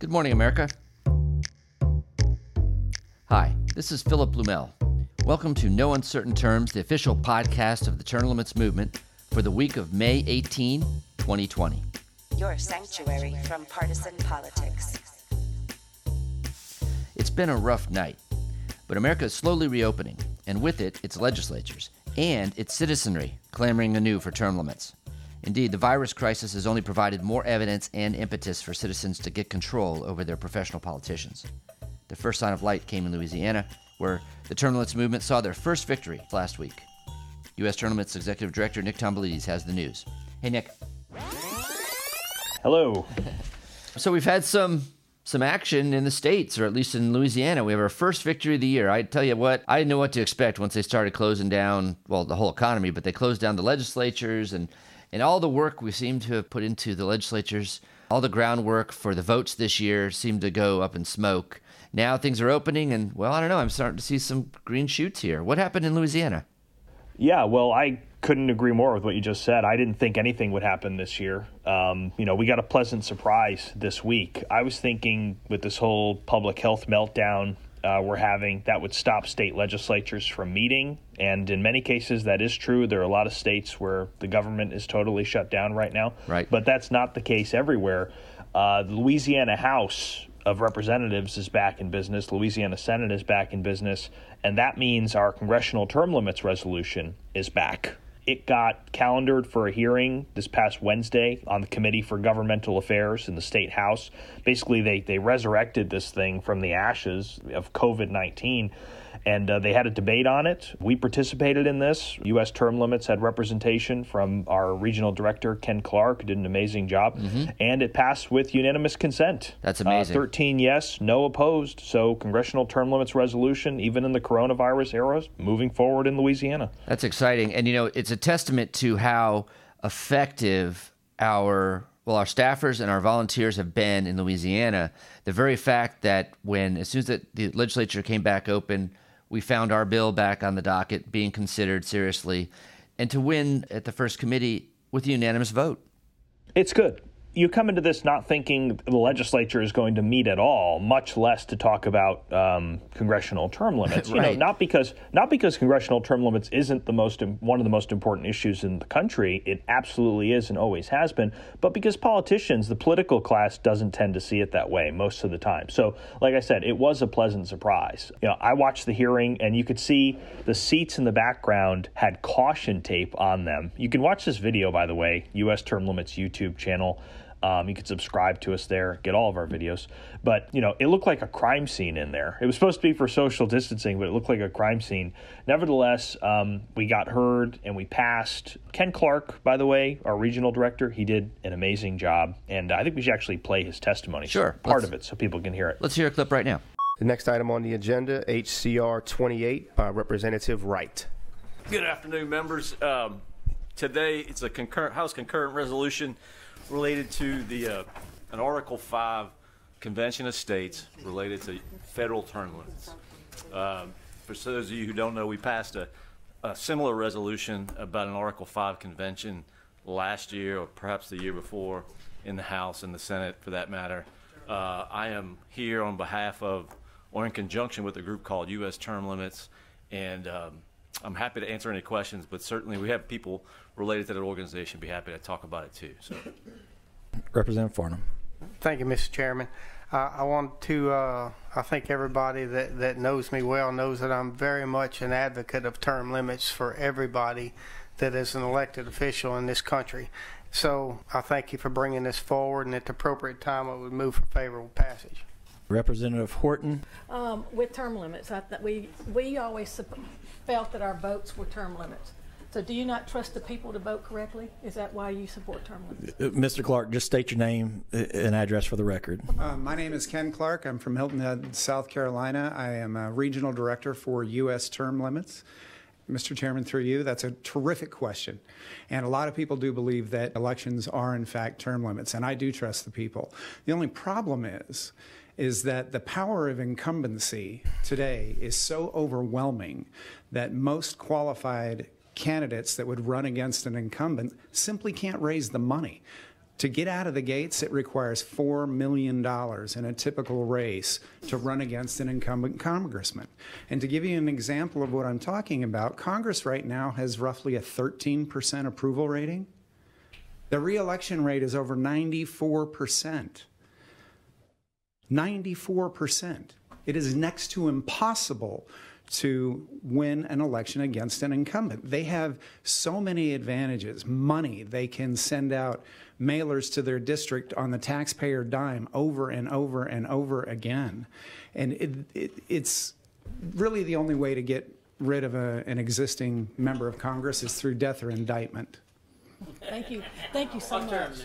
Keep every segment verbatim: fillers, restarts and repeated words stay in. Good morning, America. Hi, this is Philip Blumel. Welcome to No Uncertain Terms, the official podcast of the Term Limits Movement for the week of May eighteenth, twenty twenty. Your sanctuary from partisan politics. It's been a rough night, but America is slowly reopening, and with it, its legislatures and its citizenry clamoring anew for term limits. Indeed, the virus crisis has only provided more evidence and impetus for citizens to get control over their professional politicians. The first sign of light came in Louisiana, where the term limits movement saw their first victory last week. U S. Term Limits Executive Director Nick Tombolidis has the news. Hey, Nick. Hello. So we've had some... some action in the states, or at least in Louisiana. We have our first victory of the year. I tell you what, I didn't know what to expect once they started closing down, well, the whole economy, but they closed down the legislatures and, and all the work we seem to have put into the legislatures. All the groundwork for the votes this year seemed to go up in smoke. Now things are opening and, well, I don't know, I'm starting to see some green shoots here. What happened in Louisiana? Yeah, well, I couldn't agree more with what you just said. I didn't think anything would happen this year. Um, you know, we got a pleasant surprise this week. I was thinking with this whole public health meltdown uh, we're having, that would stop state legislatures from meeting. And in many cases, that is true. There are a lot of states where the government is totally shut down right now. Right. But that's not the case everywhere. Uh, the Louisiana House of Representatives is back in business. Louisiana Senate is back in business. And that means our congressional term limits resolution is back. It got calendared for a hearing this past Wednesday on the Committee for Governmental Affairs in the State House. Basically, they, they resurrected this thing from the ashes of COVID nineteen, and uh, they had a debate on it. We participated in this. U S. Term Limits had representation from our regional director, Ken Clark, who did an amazing job, mm-hmm. and it passed with unanimous consent. That's amazing. Uh, thirteen yes, no opposed. So congressional term limits resolution, even in the coronavirus era, moving forward in Louisiana. That's exciting, and you know, it's a testament to how effective our well our staffers and our volunteers have been in Louisiana. The very fact that when as soon as the, the legislature came back open, we found our bill back on the docket being considered seriously, and to win at the first committee with a unanimous vote. It's good. You come into this not thinking the legislature is going to meet at all, much less to talk about um, congressional term limits. Right. You know, not because not because congressional term limits isn't the most one of the most important issues in the country. It absolutely is and always has been. But because politicians, the political class, doesn't tend to see it that way most of the time. So, like I said, it was a pleasant surprise. You know, I watched the hearing, and you could see the seats in the background had caution tape on them. You can watch this video, by the way, U S. Term Limits YouTube channel. Um, you can subscribe to us there, get all of our videos. But, you know, it looked like a crime scene in there. It was supposed to be for social distancing, but it looked like a crime scene. Nevertheless, um, we got heard and we passed. Ken Clark, by the way, our regional director, he did an amazing job. And I think we should actually play his testimony. Sure. Part of it so people can hear it. Let's hear a clip right now. The next item on the agenda, H C R twenty-eight by Representative Wright. Good afternoon, members. Um, today, it's a concurrent House concurrent resolution related to the uh, an Article five Convention of States related to federal term limits. Um, for those of you who don't know, we passed a, a similar resolution about an Article five convention last year, or perhaps the year before, in the House and the Senate for that matter. Uh, I am here on behalf of, or in conjunction with, a group called U S. Term Limits, and um, I'm happy to answer any questions, but certainly we have people related to that organization be happy to talk about it too. So, Representative Farnum. Thank you, Mister Chairman. Uh, I want to, uh, I think everybody that, that knows me well knows that I'm very much an advocate of term limits for everybody that is an elected official in this country. So I thank you for bringing this forward, and at the appropriate time I would move for favorable passage. Representative Horton. Um, with term limits, I th- we we always sup- felt that our votes were term limits. So do you not trust the people to vote correctly? Is that why you support term limits? Mister Clark, just state your name and address for the record. Uh, my name is Ken Clark. I'm from Hilton Head, South Carolina. I am a regional director for U S. Term Limits. Mister Chairman, through you, that's a terrific question. And a lot of people do believe that elections are, in fact, term limits, and I do trust the people. The only problem is, is that the power of incumbency today is so overwhelming that most qualified candidates that would run against an incumbent simply can't raise the money. To get out of the gates, it requires four million dollars in a typical race to run against an incumbent congressman. And to give you an example of what I'm talking about, Congress right now has roughly a thirteen percent approval rating. The re-election rate is over ninety-four percent. ninety-four percent. It is next to impossible to win an election against an incumbent. They have so many advantages. Money, they can send out mailers to their district on the taxpayer dime over and over and over again. And it, it, it's really the only way to get rid of a, an existing member of Congress is through death or indictment. Thank you. Thank you so much.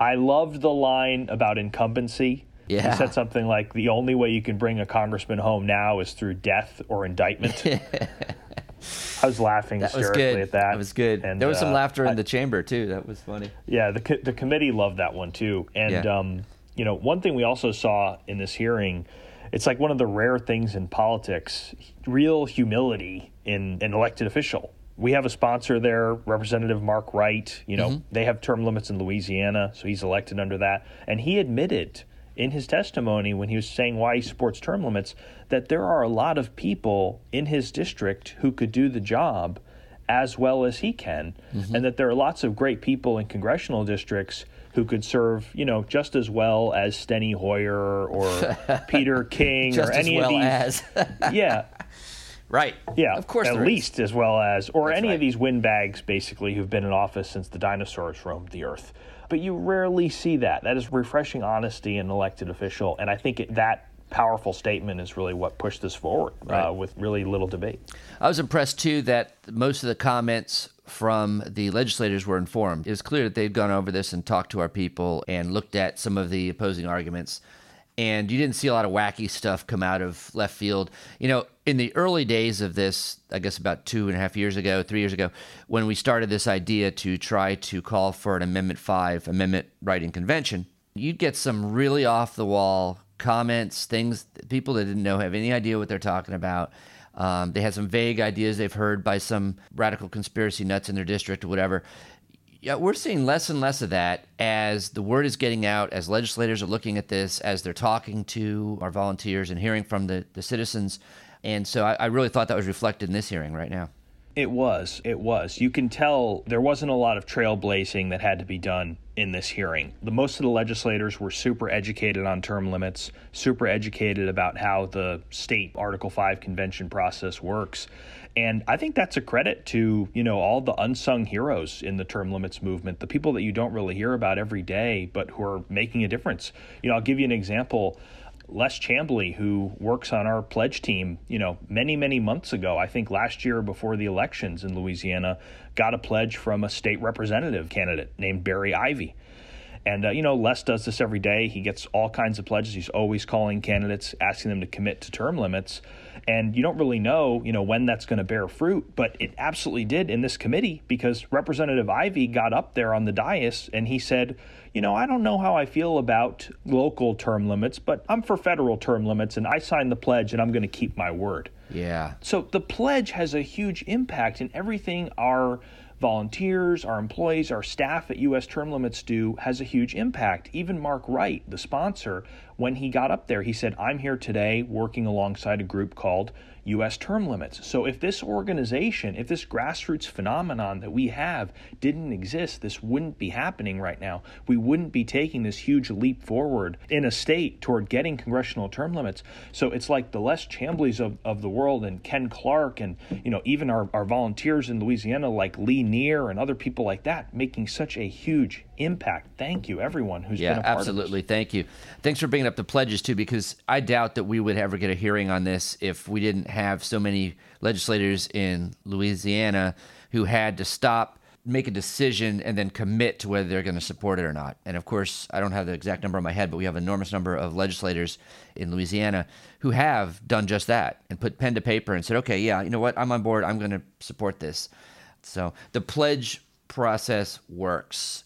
I loved the line about incumbency. Yeah. He said something like, the only way you can bring a congressman home now is through death or indictment. I was laughing that hysterically was at that. That was good. And, there was uh, some laughter I, in the chamber, too. That was funny. Yeah, the the committee loved that one, too. And, yeah. um, you know, one thing we also saw in this hearing, it's like one of the rare things in politics, real humility in an elected official. We have a sponsor there, Representative Mark Wright. You know, mm-hmm. They have term limits in Louisiana, so he's elected under that. And he admitted in his testimony when he was saying why he supports term limits, that there are a lot of people in his district who could do the job as well as he can, mm-hmm. and that there are lots of great people in congressional districts who could serve, you know, just as well as Steny Hoyer or Peter King just or any as well of these. As. yeah. Right. Yeah. Of course. At least as well as, or That's any right. of these windbags, basically, who've been in office since the dinosaurs roamed the earth. But you rarely see that. That is refreshing honesty in an elected official. And I think it, that powerful statement is really what pushed this forward right. uh, with really little debate. I was impressed, too, that most of the comments from the legislators were informed. It was clear that they'd gone over this and talked to our people and looked at some of the opposing arguments. And you didn't see a lot of wacky stuff come out of left field. You know, in the early days of this, I guess about two and a half years ago, three years ago, when we started this idea to try to call for an Amendment five, Amendment Writing Convention, you'd get some really off-the-wall comments, things people that didn't know have any idea what they're talking about. Um, they had some vague ideas they've heard by some radical conspiracy nuts in their district or whatever. Yeah, we're seeing less and less of that as the word is getting out, as legislators are looking at this, as they're talking to our volunteers and hearing from the, the citizens. And so I, I really thought that was reflected in this hearing right now. It was. It was. You can tell there wasn't a lot of trailblazing that had to be done in this hearing. The most of the legislators were super educated on term limits, super educated about how the state Article five convention process works. And I think that's a credit to, you know, all the unsung heroes in the term limits movement, the people that you don't really hear about every day, but who are making a difference. You know, I'll give you an example. Les Chambley, who works on our pledge team, you know, many, many months ago, I think last year before the elections in Louisiana, got a pledge from a state representative candidate named Barry Ivey. And, uh, you know, Les does this every day. He gets all kinds of pledges. He's always calling candidates, asking them to commit to term limits. And you don't really know, you know, when that's going to bear fruit. But it absolutely did in this committee, because Representative Ivey got up there on the dais and he said, you know, I don't know how I feel about local term limits, but I'm for federal term limits and I signed the pledge and I'm going to keep my word. Yeah. So the pledge has a huge impact in everything our volunteers, our employees, our staff at U S Term Limits do has a huge impact. Even Mark Wright, the sponsor, when he got up there, he said, I'm here today working alongside a group called U S Term Limits. So if this organization, if this grassroots phenomenon that we have didn't exist, this wouldn't be happening right now. We wouldn't be taking this huge leap forward in a state toward getting congressional term limits. So it's like the Les Chambleys of, of the world and Ken Clark and, you know, even our, our volunteers in Louisiana like Lee Neer and other people like that making such a huge impact. Thank you, everyone who's yeah, been a part absolutely. Of this. Yeah, absolutely. Thank you. Thanks for bringing up the pledges, too, because I doubt that we would ever get a hearing on this if we didn't have so many legislators in Louisiana who had to stop, make a decision, and then commit to whether they're going to support it or not. And of course, I don't have the exact number in my head, but we have an enormous number of legislators in Louisiana who have done just that and put pen to paper and said, okay, yeah, you know what, I'm on board, I'm going to support this. So the pledge process works.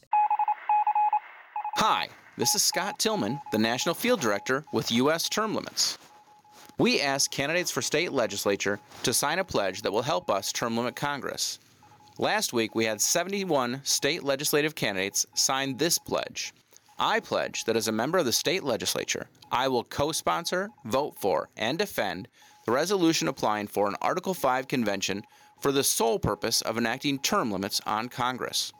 Hi, this is Scott Tillman, the National Field Director with U S Term Limits. We asked candidates for state legislature to sign a pledge that will help us term limit Congress. Last week, we had seventy-one state legislative candidates sign this pledge. I pledge that as a member of the state legislature, I will co-sponsor, vote for, and defend the resolution applying for an Article five convention for the sole purpose of enacting term limits on Congress.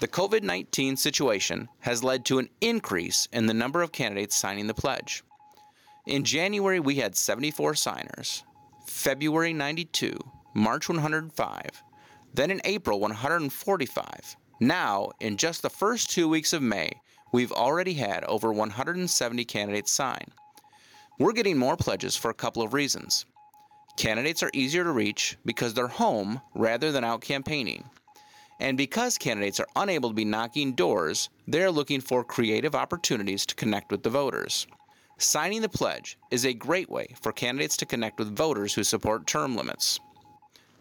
The COVID nineteen situation has led to an increase in the number of candidates signing the pledge. In January, we had seventy-four signers, February ninety-two, March one hundred five, then in April one hundred forty-five. Now, in just the first two weeks of May, we've already had over one hundred seventy candidates sign. We're getting more pledges for a couple of reasons. Candidates are easier to reach because they're home rather than out campaigning. And because candidates are unable to be knocking doors, they're looking for creative opportunities to connect with the voters. Signing the pledge is a great way for candidates to connect with voters who support term limits.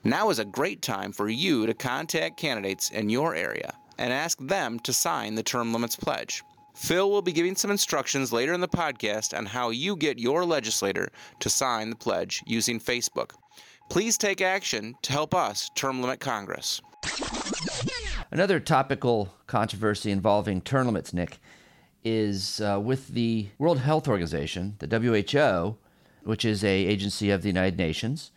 Now is a great time for you to contact candidates in your area and ask them to sign the term limits pledge. Phil will be giving some instructions later in the podcast on how you get your legislator to sign the pledge using Facebook. Please take action to help us term limit Congress. Another topical controversy involving term limits, Nick, is uh, with the World Health Organization, the W H O, which is an agency of the United Nations.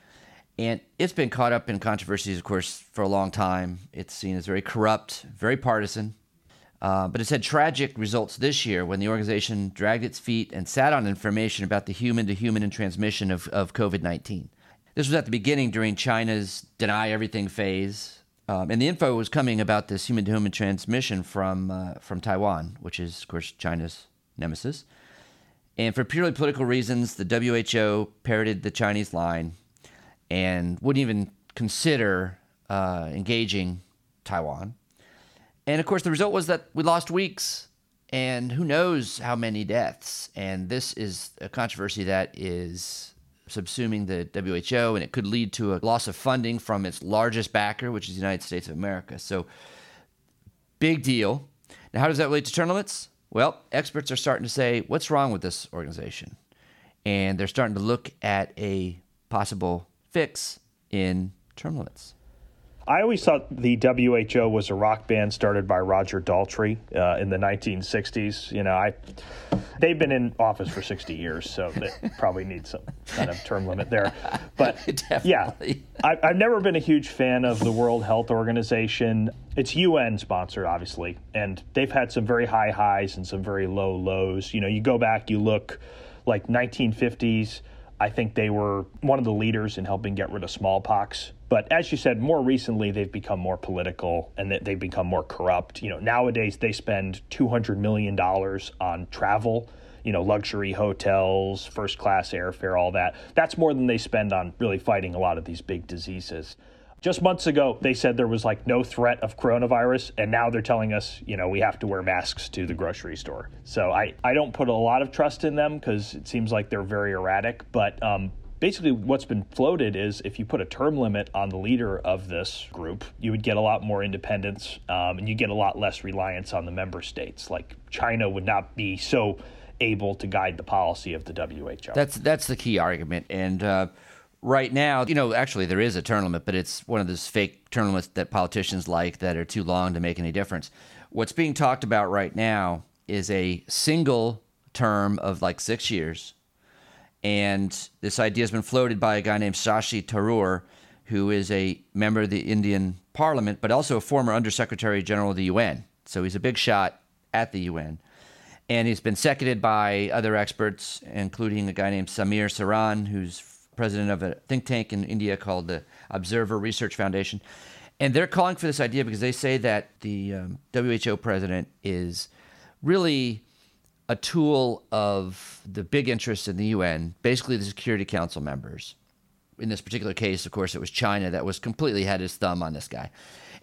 And it's been caught up in controversies, of course, for a long time. It's seen as very corrupt, very partisan. Uh, but it's had tragic results this year when the organization dragged its feet and sat on information about the human-to-human transmission of, of COVID nineteen. This was at the beginning during China's deny-everything phase. Um, and the info was coming about this human-to-human transmission from uh, from Taiwan, which is, of course, China's nemesis. And for purely political reasons, the W H O parroted the Chinese line and wouldn't even consider uh, engaging Taiwan. And, of course, the result was that we lost weeks and who knows how many deaths. And this is a controversy that is subsuming the W H O, and it could lead to a loss of funding from its largest backer, which is the United States of America. So, big deal. Now, how does that relate to term limits? Well, experts are starting to say, what's wrong with this organization? And they're starting to look at a possible fix in term limits. I always thought the W H O was a rock band started by Roger Daltrey uh, in the nineteen sixties. You know, I they've been in office for sixty years, so they probably need some kind of term limit there. But definitely. yeah, I, I've never been a huge fan of the World Health Organization. It's U N sponsored, obviously, and they've had some very high highs and some very low lows. You know, you go back, you look like nineteen fifties. I think they were one of the leaders in helping get rid of smallpox. But as you said, more recently, they've become more political and they've become more corrupt. You know, nowadays they spend two hundred million dollars on travel, you know, luxury hotels, first class airfare, all that. That's more than they spend on really fighting a lot of these big diseases. Just months ago, they said there was like no threat of coronavirus, and now they're telling us, you know, we have to wear masks to the grocery store. So I, I don't put a lot of trust in them because it seems like they're very erratic. But um, basically what's been floated is if you put a term limit on the leader of this group, you would get a lot more independence um, and you get a lot less reliance on the member states. Like China would not be so able to guide the policy of the W H O. That's, that's the key argument. And uh right now, you know, actually there is a term limit, but it's one of those fake term limits that politicians like that are too long to make any difference. What's being talked about right now is a single term of like six years. And this idea has been floated by a guy named Sashi Tharoor, who is a member of the Indian parliament, but also a former undersecretary general of the U N. So he's a big shot at the U N. And he's been seconded by other experts, including a guy named Samir Saran, who's president of a think tank in India called the Observer Research Foundation. And they're calling for this idea because they say that the um, W H O president is really a tool of the big interests in the U N, basically the Security Council members. In this particular case, of course, it was China that was completely had his thumb on this guy.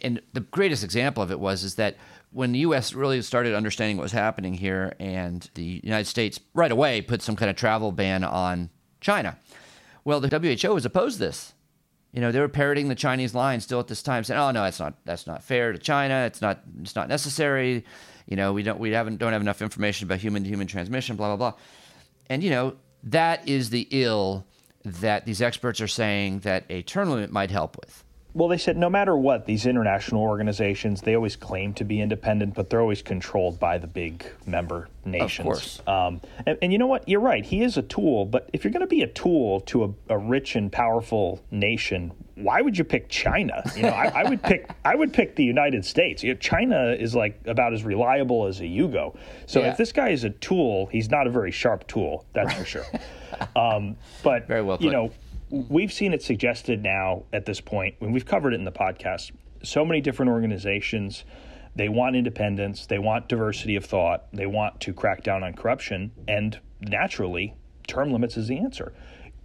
And the greatest example of it was is that when the U S really started understanding what was happening here and the United States right away put some kind of travel ban on China. Well, the W H O has opposed this. You know, they were parroting the Chinese line still at this time, saying, "Oh no, that's not that's not fair to China. It's not it's not necessary. You know, we don't we haven't don't have enough information about human to human transmission. Blah blah blah." And you know, that is the ill that these experts are saying that a term limit might help with. Well, they said no matter what, these international organizations, they always claim to be independent, but they're always controlled by the big member nations. Of course. Um, and, and you know what? You're right. He is a tool. But if you're going to be a tool to a, a rich and powerful nation, why would you pick China? You know, I, I would pick I would pick the United States. You know, China is like about as reliable as a Yugo. So yeah. if this guy is a tool, he's not a very sharp tool. That's for sure. Um, but, very well put. You know, we've seen it suggested now at this point, and we've covered it in the podcast, so many different organizations, they want independence, they want diversity of thought, they want to crack down on corruption, and naturally, term limits is the answer.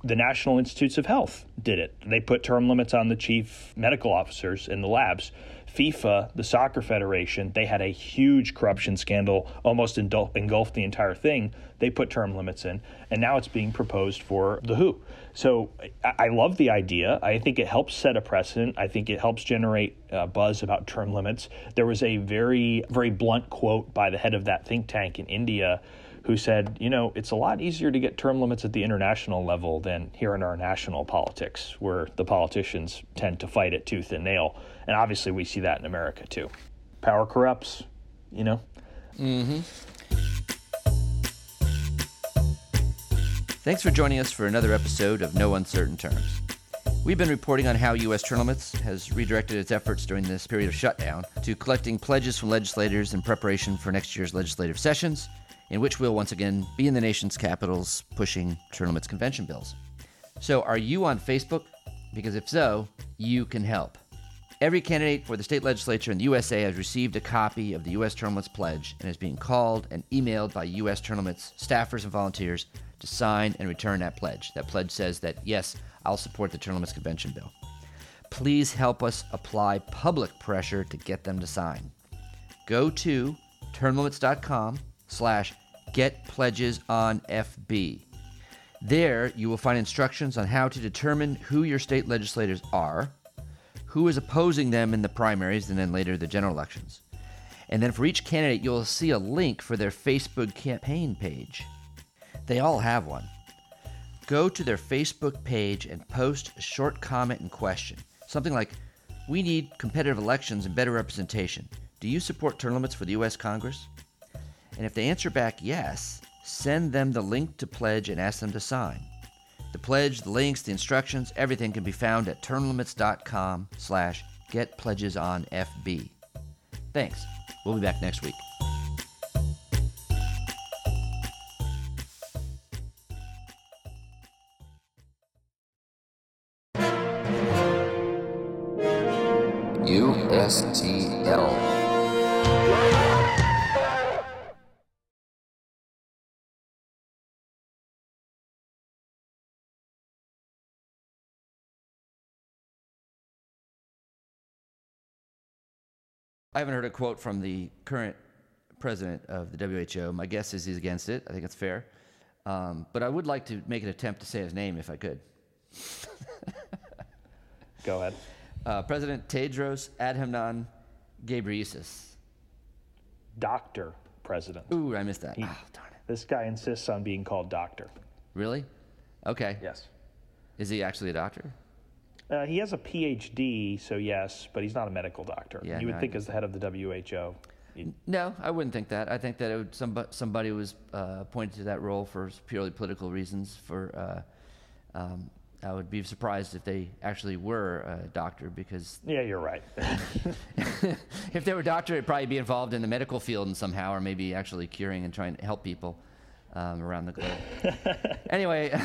The National Institutes of Health did it. They put term limits on the chief medical officers in the labs. FIFA, the Soccer Federation, they had a huge corruption scandal, almost engulfed the entire thing. They put term limits in, and now it's being proposed for the W H O. So I, I love the idea. I think it helps set a precedent. I think it helps generate uh, buzz about term limits. There was a very, very blunt quote by the head of that think tank in India who said, you know, it's a lot easier to get term limits at the international level than here in our national politics, where the politicians tend to fight it tooth and nail. And obviously we see that in America too. Power corrupts, you know? Mm-hmm. Thanks for joining us for another episode of No Uncertain Terms. We've been reporting on how U S term limits has redirected its efforts during this period of shutdown to collecting pledges from legislators in preparation for next year's legislative sessions, in which we'll once again be in the nation's capitals pushing term limits convention bills. So are you on Facebook? Because if so, you can help. Every candidate for the state legislature in the U S A has received a copy of the U S Term Limits Pledge and is being called and emailed by U S Term Limits staffers and volunteers to sign and return that pledge. That pledge says that, yes, I'll support the Term Limits Convention bill. Please help us apply public pressure to get them to sign. Go to term limits dot com slash get pledges on F B. There you will find instructions on how to determine who your state legislators are, who is opposing them in the primaries and then later the general elections. And then for each candidate, you'll see a link for their Facebook campaign page. They all have one. Go to their Facebook page and post a short comment and question. Something like, we need competitive elections and better representation. Do you support term limits for the U S Congress? And if they answer back yes, send them the link to pledge and ask them to sign. The pledge, the links, the instructions, everything can be found at term limits dot com slash get pledges on F B. Thanks. We'll be back next week. U S T L I haven't heard a quote from the current president of the W H O. My guess is he's against it. I think it's fair. Um, but I would like to make an attempt to say his name if I could. Go ahead. Uh, President Tedros Adhanom Ghebreyesus. Doctor President. Ooh, I missed that. He, oh, darn it. This guy insists on being called doctor. Really? Okay. Yes. Is he actually a doctor? Uh, he has a P H D, so yes, but he's not a medical doctor. Yeah, you would no, think as the head of the W H O. You'd... No, I wouldn't think that. I think that it would, somebody, somebody was uh, appointed to that role for purely political reasons. For uh, um, I would be surprised if they actually were a doctor because... Yeah, you're right. If they were a doctor, it'd probably be involved in the medical field and somehow, or maybe actually curing and trying to help people um, around the globe. Anyway...